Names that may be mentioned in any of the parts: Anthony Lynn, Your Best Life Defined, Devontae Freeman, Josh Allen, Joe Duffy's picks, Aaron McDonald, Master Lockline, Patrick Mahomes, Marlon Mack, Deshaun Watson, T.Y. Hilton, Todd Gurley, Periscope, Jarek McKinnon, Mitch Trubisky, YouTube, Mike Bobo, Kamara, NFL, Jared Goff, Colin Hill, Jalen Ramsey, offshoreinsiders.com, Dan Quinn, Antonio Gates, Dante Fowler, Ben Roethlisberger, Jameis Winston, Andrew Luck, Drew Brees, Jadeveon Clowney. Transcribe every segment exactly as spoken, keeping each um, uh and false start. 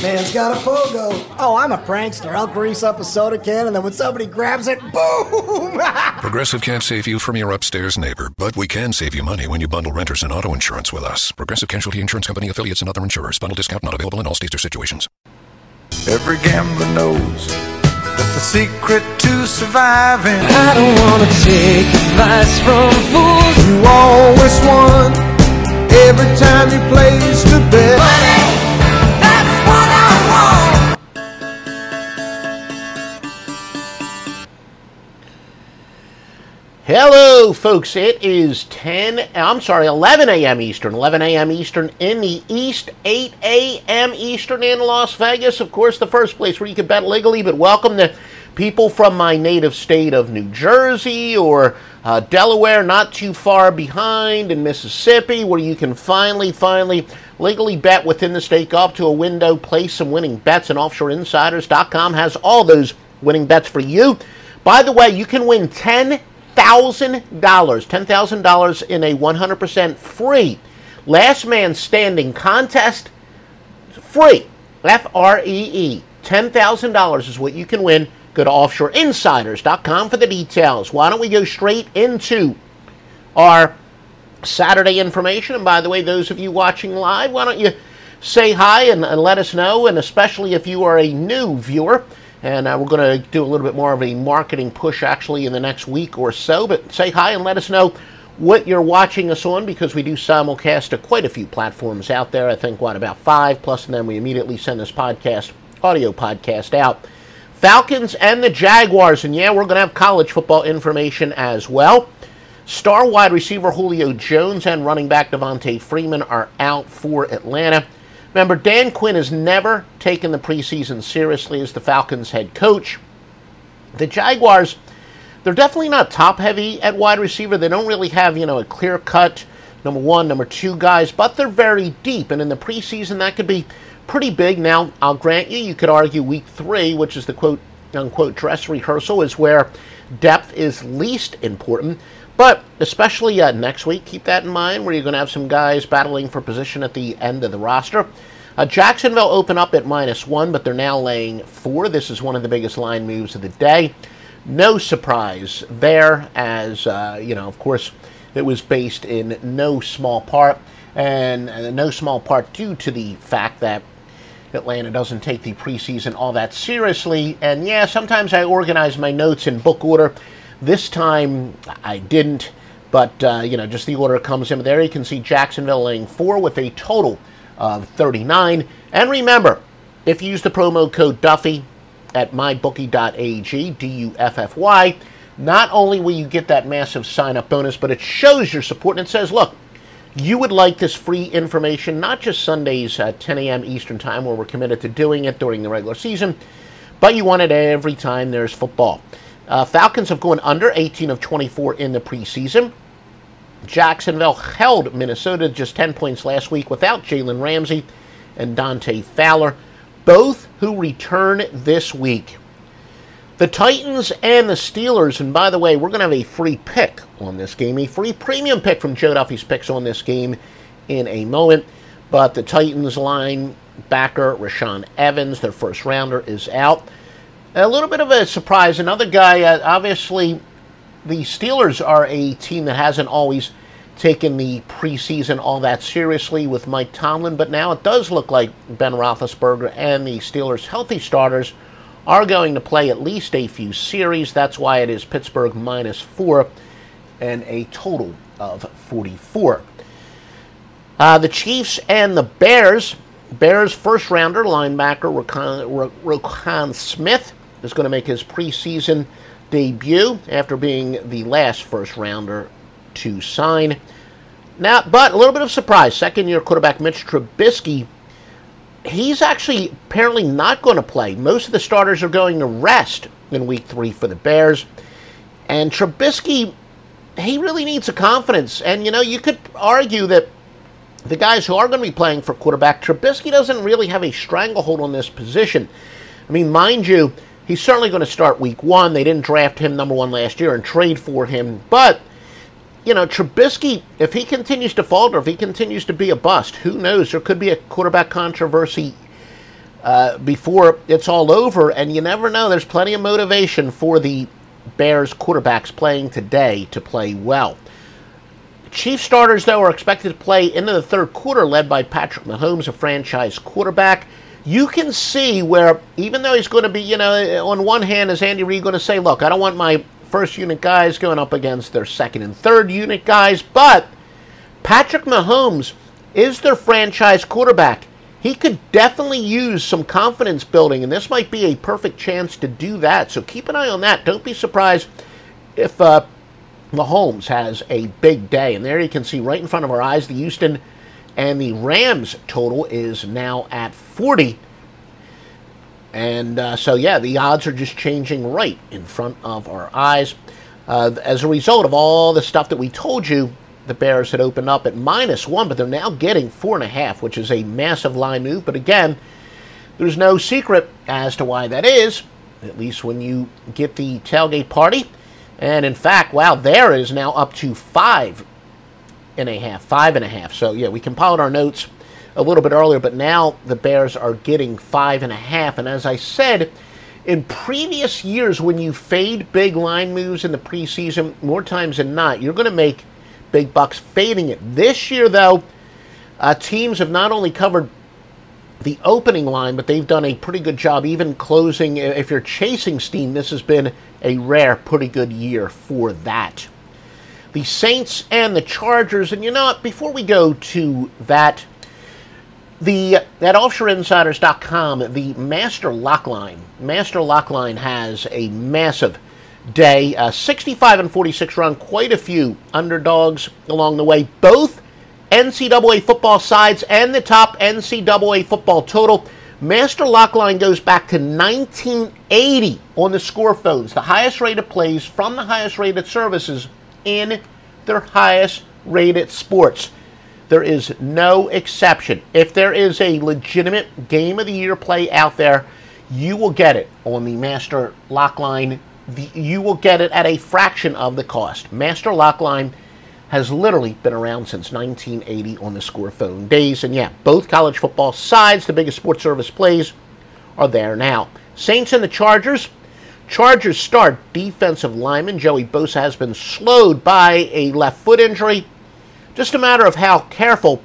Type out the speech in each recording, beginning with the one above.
Man's got a pogo. Oh, I'm a prankster. I'll grease up a soda can and then when somebody grabs it, boom! Progressive can't save you from your upstairs neighbor, but we can save you money when you bundle renters and auto insurance with us. Progressive Casualty Insurance Company, affiliates, and other insurers. Bundle discount not available in all states or situations. Every gambler knows that the secret to surviving. I don't want to take advice from fools. You always won every time you place the bet. Money, that's what I want. Hello, folks. It is ten, I'm sorry, eleven a m Eastern, eleven a m Eastern in the East, eight a m Eastern in Las Vegas. Of course, the first place where you can bet legally, but welcome to people from my native state of New Jersey or uh, Delaware, not too far behind, in Mississippi, where you can finally, finally legally bet within the state. Go up to a window, place some winning bets, and offshore insiders dot com has all those winning bets for you. By the way, you can win ten thousand dollars. ten thousand dollars in a one hundred percent free last man standing contest. Free. F R E E. ten thousand dollars is what you can win. Go to offshore insiders dot com for the details. Why don't we go straight into our Saturday information? And by the way, those of you watching live, why don't you say hi and, and let us know, and especially if you are a new viewer. And uh, we're going to do a little bit more of a marketing push, actually, in the next week or so. But say hi and let us know what you're watching us on, because we do simulcast to quite a few platforms out there. I think, what, about five plus, and then we immediately send this podcast, audio podcast out. Falcons and the Jaguars. And, yeah, we're going to have college football information as well. Star wide receiver Julio Jones and running back Devontae Freeman are out for Atlanta. Remember, Dan Quinn has never taken the preseason seriously as the Falcons head coach. The Jaguars, they're definitely not top-heavy at wide receiver. They don't really have, you know, a clear-cut number one, number two guys, but they're very deep. And in the preseason, that could be pretty big. Now, I'll grant you, you could argue week three, which is the quote-unquote dress rehearsal, is where depth is least important. But especially uh, next week, keep that in mind, where you're going to have some guys battling for position at the end of the roster. Uh, Jacksonville open up at minus one, but they're now laying four. This is one of the biggest line moves of the day. No surprise there, as, uh, you know, of course, it was based in no small part, and uh, no small part due to the fact that Atlanta doesn't take the preseason all that seriously. And, yeah, sometimes I organize my notes in book order. This time, I didn't, but, uh, you know, just the order comes in there. You can see Jacksonville laying four with a total of thirty-nine. And remember, if you use the promo code Duffy at my bookie dot a g, D U F F Y, not only will you get that massive sign-up bonus, but it shows your support, and it says, look, you would like this free information, not just Sundays at ten a m Eastern Time, where we're committed to doing it during the regular season, but you want it every time there's football. Uh, Falcons have gone under eighteen of twenty-four in the preseason. Jacksonville held Minnesota just ten points last week without Jalen Ramsey and Dante Fowler, both who return this week. The Titans and the Steelers, and by the way, we're going to have a free pick on this game, a free premium pick from Joe Duffy's picks on this game in a moment. But the Titans linebacker Rashawn Evans, their first rounder, is out. A little bit of a surprise. Another guy, uh, obviously, the Steelers are a team that hasn't always taken the preseason all that seriously with Mike Tomlin, but now it does look like Ben Roethlisberger and the Steelers' healthy starters are going to play at least a few series. That's why it is Pittsburgh minus four and a total of forty-four. Uh, the Chiefs and the Bears. Bears' first-rounder linebacker Rokhan, Rokhan Smith is going to make his preseason debut after being the last first-rounder to sign. Now, but a little bit of surprise. Second-year quarterback Mitch Trubisky, he's actually apparently not going to play. Most of the starters are going to rest in Week three for the Bears. And Trubisky, he really needs a confidence. And, you know, you could argue that the guys who are going to be playing for quarterback, Trubisky doesn't really have a stranglehold on this position. I mean, mind you, he's certainly going to start week one. They didn't draft him number one last year and trade for him. But, you know, Trubisky, if he continues to falter, if he continues to be a bust, who knows? There could be a quarterback controversy uh, before it's all over. And you never know. There's plenty of motivation for the Bears quarterbacks playing today to play well. Chiefs starters, though, are expected to play into the third quarter, led by Patrick Mahomes, a franchise quarterback. You can see where, even though he's going to be, you know, on one hand, is Andy Reid going to say, look, I don't want my first unit guys going up against their second and third unit guys, but Patrick Mahomes is their franchise quarterback. He could definitely use some confidence building, and this might be a perfect chance to do that. So keep an eye on that. Don't be surprised if uh, Mahomes has a big day. And there you can see right in front of our eyes the Houston and the Rams total is now at forty. And uh, so, yeah, the odds are just changing right in front of our eyes. Uh, as a result of all the stuff that we told you, the Bears had opened up at minus one, but they're now getting four and a half, which is a massive line move. But again, there's no secret as to why that is, at least when you get the tailgate party. And in fact, wow, there is now up to five and a half, five and a half. So, yeah, we compiled our notes a little bit earlier, but now the Bears are getting five and a half. And as I said, in previous years, when you fade big line moves in the preseason, more times than not, you're going to make big bucks fading it. This year, though, uh, teams have not only covered the opening line, but they've done a pretty good job even closing. If you're chasing steam, this has been a rare, pretty good year for that. The Saints and the Chargers, and you know what, before we go to that, the at offshore insiders dot com, the Master Lockline, Master Lockline has a massive day, uh, sixty-five and forty-six run, quite a few underdogs along the way, both N C double A football sides and the top N C double A football total. Master Lockline goes back to nineteen eighty on the score phones, the highest rated plays from the highest rated services in their highest rated sports. There is no exception. If there is a legitimate game of the year play out there, you will get it on the Master Lockline. You will get it at a fraction of the cost. Master Lockline has literally been around since nineteen eighty on the score phone days. And yeah, both college football sides, the biggest sports service plays, are there now. Saints and the Chargers. Chargers start defensive lineman Joey Bosa has been slowed by a left foot injury. Just a matter of how careful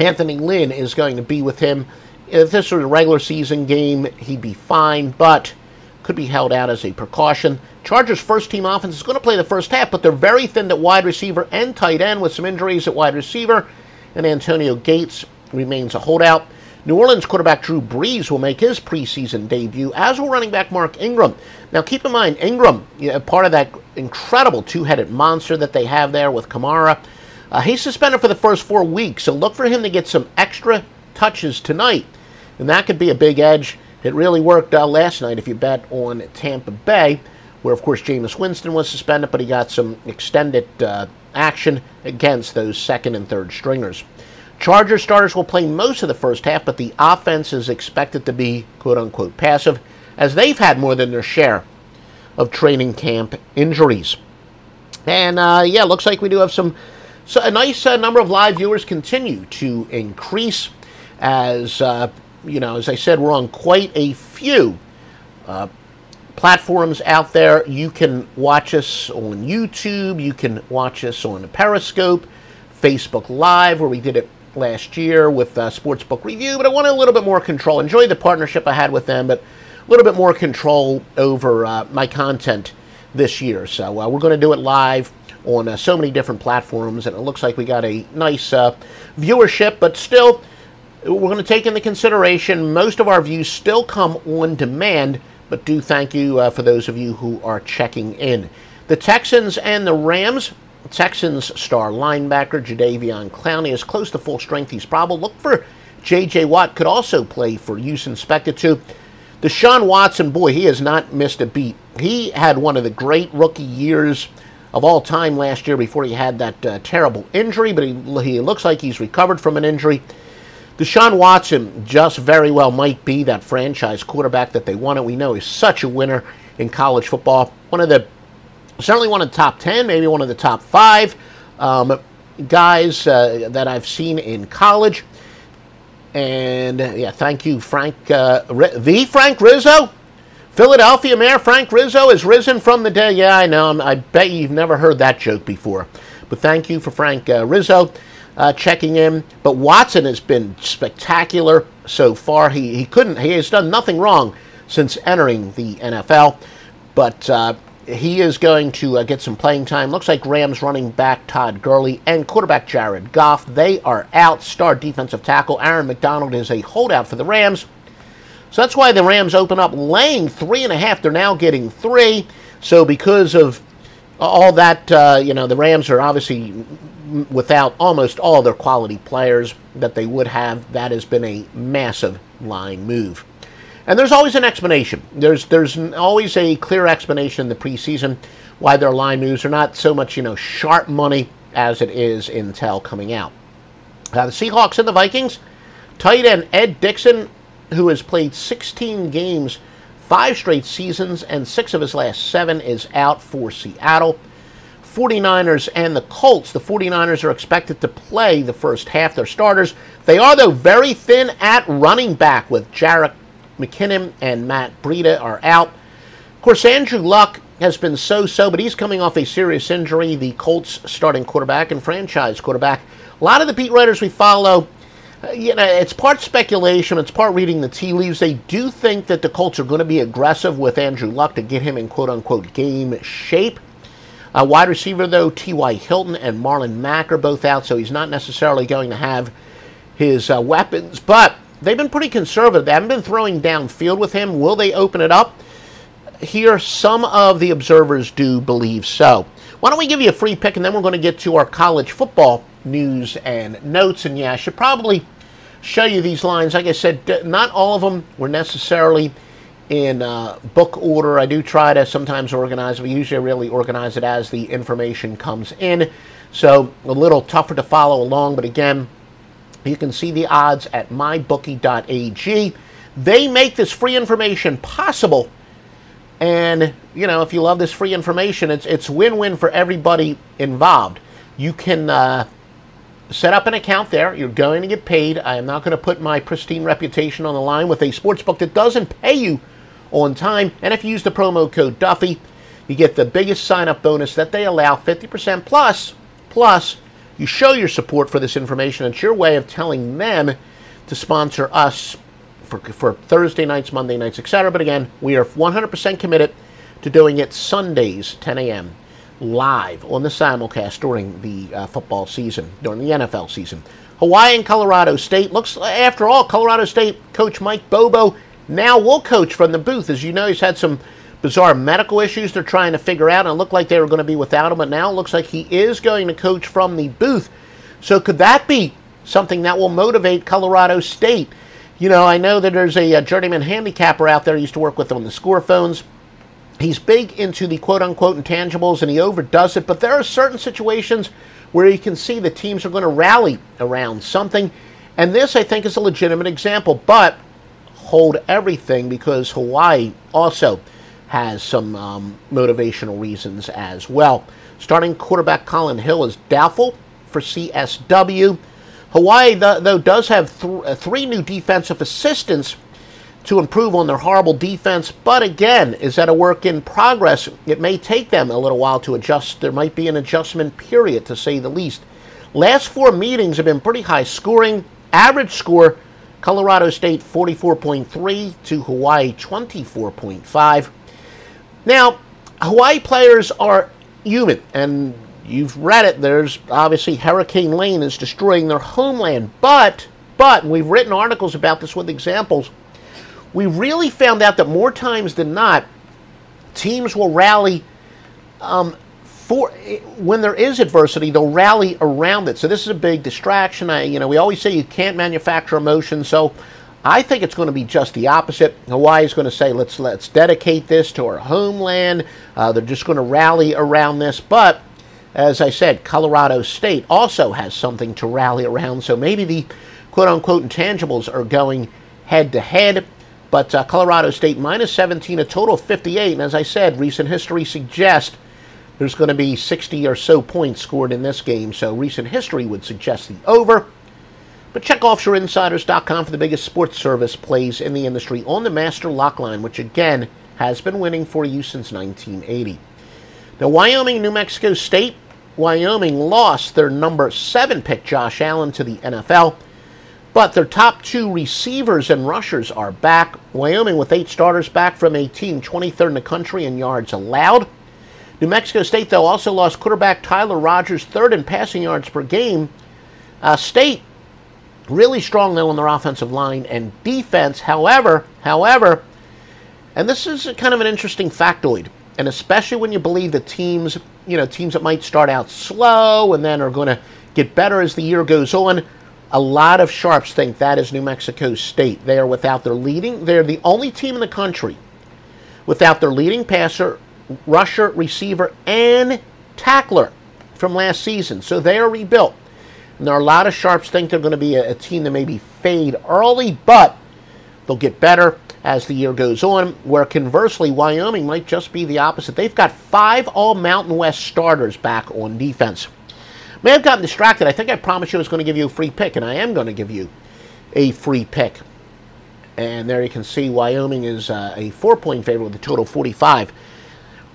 Anthony Lynn is going to be with him. If this was a regular season game, he'd be fine, but could be held out as a precaution. Chargers' first-team offense is going to play the first half, but they're very thin at wide receiver and tight end with some injuries at wide receiver, and Antonio Gates remains a holdout. New Orleans quarterback Drew Brees will make his preseason debut, as will running back Mark Ingram. Now, keep in mind, Ingram, you know, part of that incredible two-headed monster that they have there with Kamara, uh, he's suspended for the first four weeks, so look for him to get some extra touches tonight, and that could be a big edge. It really worked uh, last night if you bet on Tampa Bay, where, of course, Jameis Winston was suspended, but he got some extended uh, action against those second and third stringers. Chargers starters will play most of the first half, but the offense is expected to be, quote-unquote, passive, as they've had more than their share of training camp injuries. And, uh, yeah, looks like we do have some so a nice uh, number of live viewers continue to increase as uh You know, as I said, we're on quite a few uh, platforms out there. You can watch us on YouTube. You can watch us on Periscope, Facebook Live, where we did it last year with uh, Sportsbook Review. But I wanted a little bit more control. Enjoyed the partnership I had with them, but a little bit more control over uh, my content this year. So uh, we're going to do it live on uh, so many different platforms, and it looks like we got a nice uh, viewership, but still, we're going to take into consideration most of our views still come on demand, but do thank you uh, for those of you who are checking in. The Texans and the Rams. Texans star linebacker Jadeveon Clowney is close to full strength. He's probable. Look for J J. Watt. Could also play for use inspected to. Deshaun Watson, boy, he has not missed a beat. He had one of the great rookie years of all time last year before he had that uh, terrible injury, but he, he looks like he's recovered from an injury. Deshaun Watson just very well might be that franchise quarterback that they wanted. We know he's such a winner in college football. One of the, certainly one of the top ten, maybe one of the top five um, guys uh, that I've seen in college. And, yeah, thank you, Frank, uh, the Frank Rizzo. Philadelphia Mayor Frank Rizzo has risen from the dead. Yeah, I know. I bet you've never heard that joke before. But thank you for Frank uh, Rizzo uh, checking in. But Watson has been spectacular so far. He he couldn't. He has done nothing wrong since entering the N F L. But uh, he is going to uh, get some playing time. Looks like Rams running back Todd Gurley and quarterback Jared Goff, they are out. Star defensive tackle Aaron McDonald is a holdout for the Rams. So that's why the Rams open up laying three and a half. They're now getting three. So because of all that, uh, you know, the Rams are obviously without almost all their quality players that they would have. That has been a massive line move. And there's always an explanation. There's there's always a clear explanation in the preseason why their line moves are not so much, you know, sharp money as it is intel coming out. Uh, the Seahawks and the Vikings. Tight end Ed Dixon, who has played sixteen games, five straight seasons, and six of his last seven, is out for Seattle. 49ers and the Colts. The 49ers are expected to play the first half, their starters. They are, though, very thin at running back, with Jarek McKinnon and Matt Breida are out. Of course, Andrew Luck has been so-so, but he's coming off a serious injury. The Colts starting quarterback and franchise quarterback. A lot of the beat writers we follow, you know, it's part speculation, it's part reading the tea leaves. They do think that the Colts are going to be aggressive with Andrew Luck to get him in quote-unquote game shape. Uh, wide receiver, though, T Y. Hilton and Marlon Mack are both out, so he's not necessarily going to have his uh, weapons. But they've been pretty conservative. They haven't been throwing downfield with him. Will they open it up? Here, some of the observers do believe so. Why don't we give you a free pick, and then we're going to get to our college football news and notes. And yeah, I should probably show you these lines. Like I said, not all of them were necessarily in uh, book order. I do try to sometimes organize, but usually I really organize it as the information comes in. So a little tougher to follow along, but again, you can see the odds at my bookie dot a g. They make this free information possible. And, you know, if you love this free information, it's it's win-win for everybody involved. You can uh, set up an account there. You're going to get paid. I am not going to put my pristine reputation on the line with a sports book that doesn't pay you on time. And if you use the promo code Duffy, you get the biggest sign-up bonus that they allow, fifty percent plus. Plus, you show your support for this information. It's your way of telling them to sponsor us for, for Thursday nights, Monday nights, et cetera. But again, we are one hundred percent committed to doing it Sundays, ten a.m., live on the simulcast during the uh, football season, during the N F L season. Hawaii and Colorado State. Looks, after all, Colorado State coach Mike Bobo now will coach from the booth. As you know, he's had some bizarre medical issues they're trying to figure out, and it looked like they were going to be without him, but now it looks like he is going to coach from the booth. So could that be something that will motivate Colorado State? You know, I know that there's a, a journeyman handicapper out there. I used to work with him on the score phones. He's big into the quote-unquote intangibles, and he overdoes it, but there are certain situations where you can see the teams are going to rally around something, and this, I think, is a legitimate example, but hold everything because Hawaii also has some um, motivational reasons as well. Starting quarterback Colin Hill is doubtful for C S W. Hawaii, though, does have th- three new defensive assistants to improve on their horrible defense, but again, is that a work in progress? It may take them a little while to adjust. There might be an adjustment period, to say the least. Last four meetings have been pretty high scoring. Average score, Colorado State forty-four point three to Hawaii twenty-four point five. Now, Hawaii players are human, and you've read it. There's obviously Hurricane Lane is destroying their homeland, but, but we've written articles about this with examples. We really found out that more times than not, teams will rally um, for when there is adversity. They'll rally around it. So this is a big distraction. I, you know, we always say you can't manufacture emotion. So I think it's going to be just the opposite. Hawaii is going to say, let's let's dedicate this to our homeland. Uh, they're just going to rally around this. But, as I said, Colorado State also has something to rally around. So maybe the quote-unquote intangibles are going head-to-head. But uh, Colorado State minus seventeen, a total of fifty-eight. And as I said, recent history suggests there's going to be sixty or so points scored in this game. So recent history would suggest the over. But check offshore insiders dot com for the biggest sports service plays in the industry on the Master Lockline, which again has been winning for you since nineteen eighty. Now, Wyoming, New Mexico State. Wyoming lost their number seven pick, Josh Allen, to the N F L. But their top two receivers and rushers are back. Wyoming with eight starters back from eighteen, twenty-third in the country in yards allowed. New Mexico State, though, also lost quarterback Tyler Rogers, third in passing yards per game. Uh, State, really strong, though, on their offensive line and defense. However, however, and this is kind of an interesting factoid, and especially when you believe the teams, you know, teams that might start out slow and then are going to get better as the year goes on, a lot of sharps think that is New Mexico State. They are without their leading. They're the only team in the country without their leading passer, rusher, receiver, and tackler from last season. So they are rebuilt. And there are a lot of sharps think they're going to be a, a team that maybe fade early, but they'll get better as the year goes on, where conversely, Wyoming might just be the opposite. They've got five all-Mountain West starters back on defense. May have gotten distracted. I think I promised you I was going to give you a free pick, and I am going to give you a free pick. And there you can see Wyoming is uh, a four-point favorite with a total of forty-five.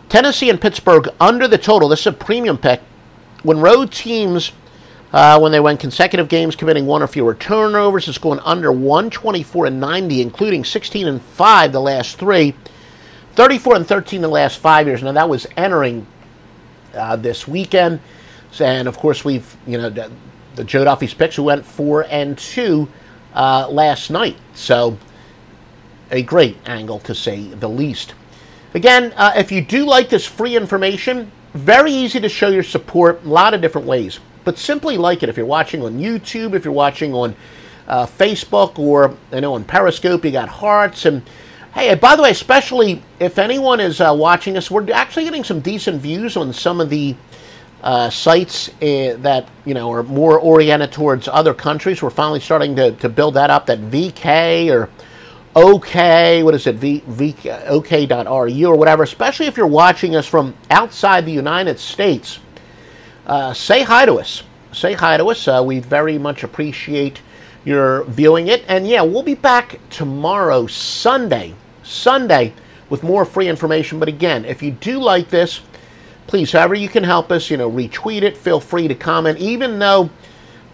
Tennessee and Pittsburgh under the total. This is a premium pick. When road teams... Uh, when they went consecutive games committing one or fewer turnovers, it's going under one twenty-four and ninety, including sixteen and five the last three, thirty-four and thirteen the last five years. Now, that was entering uh, this weekend. And, of course, we've, you know, the, the Joe Duffy's picks who went four and two uh, last night. So, a great angle to say the least. Again, uh, if you do like this free information, very easy to show your support a lot of different ways. But simply like it if you're watching on YouTube, if you're watching on uh, Facebook, or I know on Periscope you got hearts. And hey, by the way, especially if anyone is uh, watching us, we're actually getting some decent views on some of the uh, sites uh, that, you know, are more oriented towards other countries. We're finally starting to, to build that up. That V K or OK, what is it? V, v, OK.ru or whatever. Especially if you're watching us from outside the United States. Uh, say hi to us. Say hi to us. Uh, we very much appreciate your viewing it. And, yeah, we'll be back tomorrow, Sunday, Sunday, with more free information. But, again, if you do like this, please, however you can help us, you know, retweet it. Feel free to comment, even though,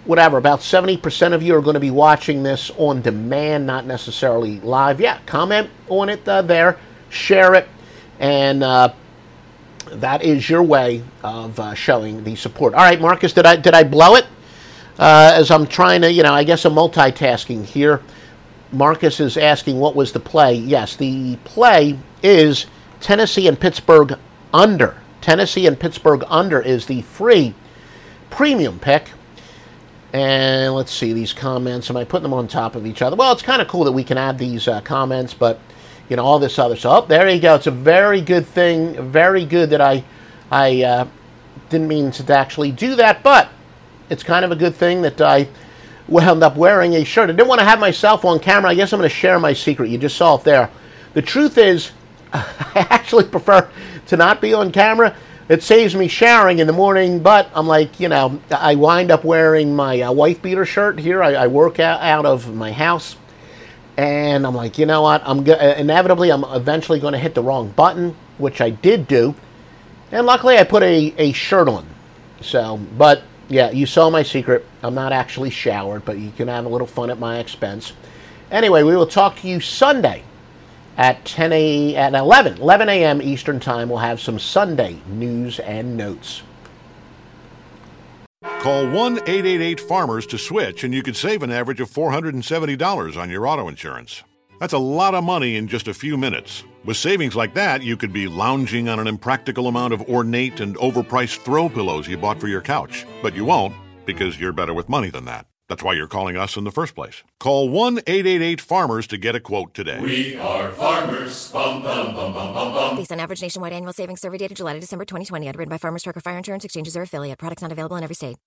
whatever, about seventy percent of you are going to be watching this on demand, not necessarily live. Yeah, comment on it uh, there. Share it. And, uh that is your way of uh, showing the support. All right, Marcus, did I did I blow it? Uh, as I'm trying to, you know, I guess I'm multitasking here. Marcus is asking what was the play. Yes, the play is Tennessee and Pittsburgh under. Tennessee and Pittsburgh under is the free premium pick. And let's see these comments. Am I putting them on top of each other? Well, it's kind of cool that we can add these uh, comments, but... You know, all this other stuff. Oh, there you go. It's a very good thing. Very good that I I uh, didn't mean to actually do that, but it's kind of a good thing that I wound up wearing a shirt. I didn't want to have myself on camera. I guess I'm going to share my secret. You just saw it there. The truth is, I actually prefer to not be on camera. It saves me showering in the morning, but I'm like, you know, I wind up wearing my uh, wife beater shirt here. I, I work out, out of my house. And I'm like, you know what? I'm go- inevitably, I'm eventually going to hit the wrong button, which I did do. And luckily, I put a, a shirt on. So, but yeah, you saw my secret. I'm not actually showered, but you can have a little fun at my expense. Anyway, we will talk to you Sunday at ten a.m. at eleven a.m. Eastern Time. We'll have some Sunday news and notes. Call one eight eight eight farmers to switch, and you could save an average of four hundred seventy dollars on your auto insurance. That's a lot of money in just a few minutes. With savings like that, you could be lounging on an impractical amount of ornate and overpriced throw pillows you bought for your couch. But you won't, because you're better with money than that. That's why you're calling us in the first place. Call one eight eight eight farmers to get a quote today. We are farmers. Bum, bum, bum, bum, bum, bum. Based on average nationwide annual savings survey data July to December twenty twenty, underwritten by Farmers Trucker Fire Insurance Exchanges or affiliate. Products not available in every state.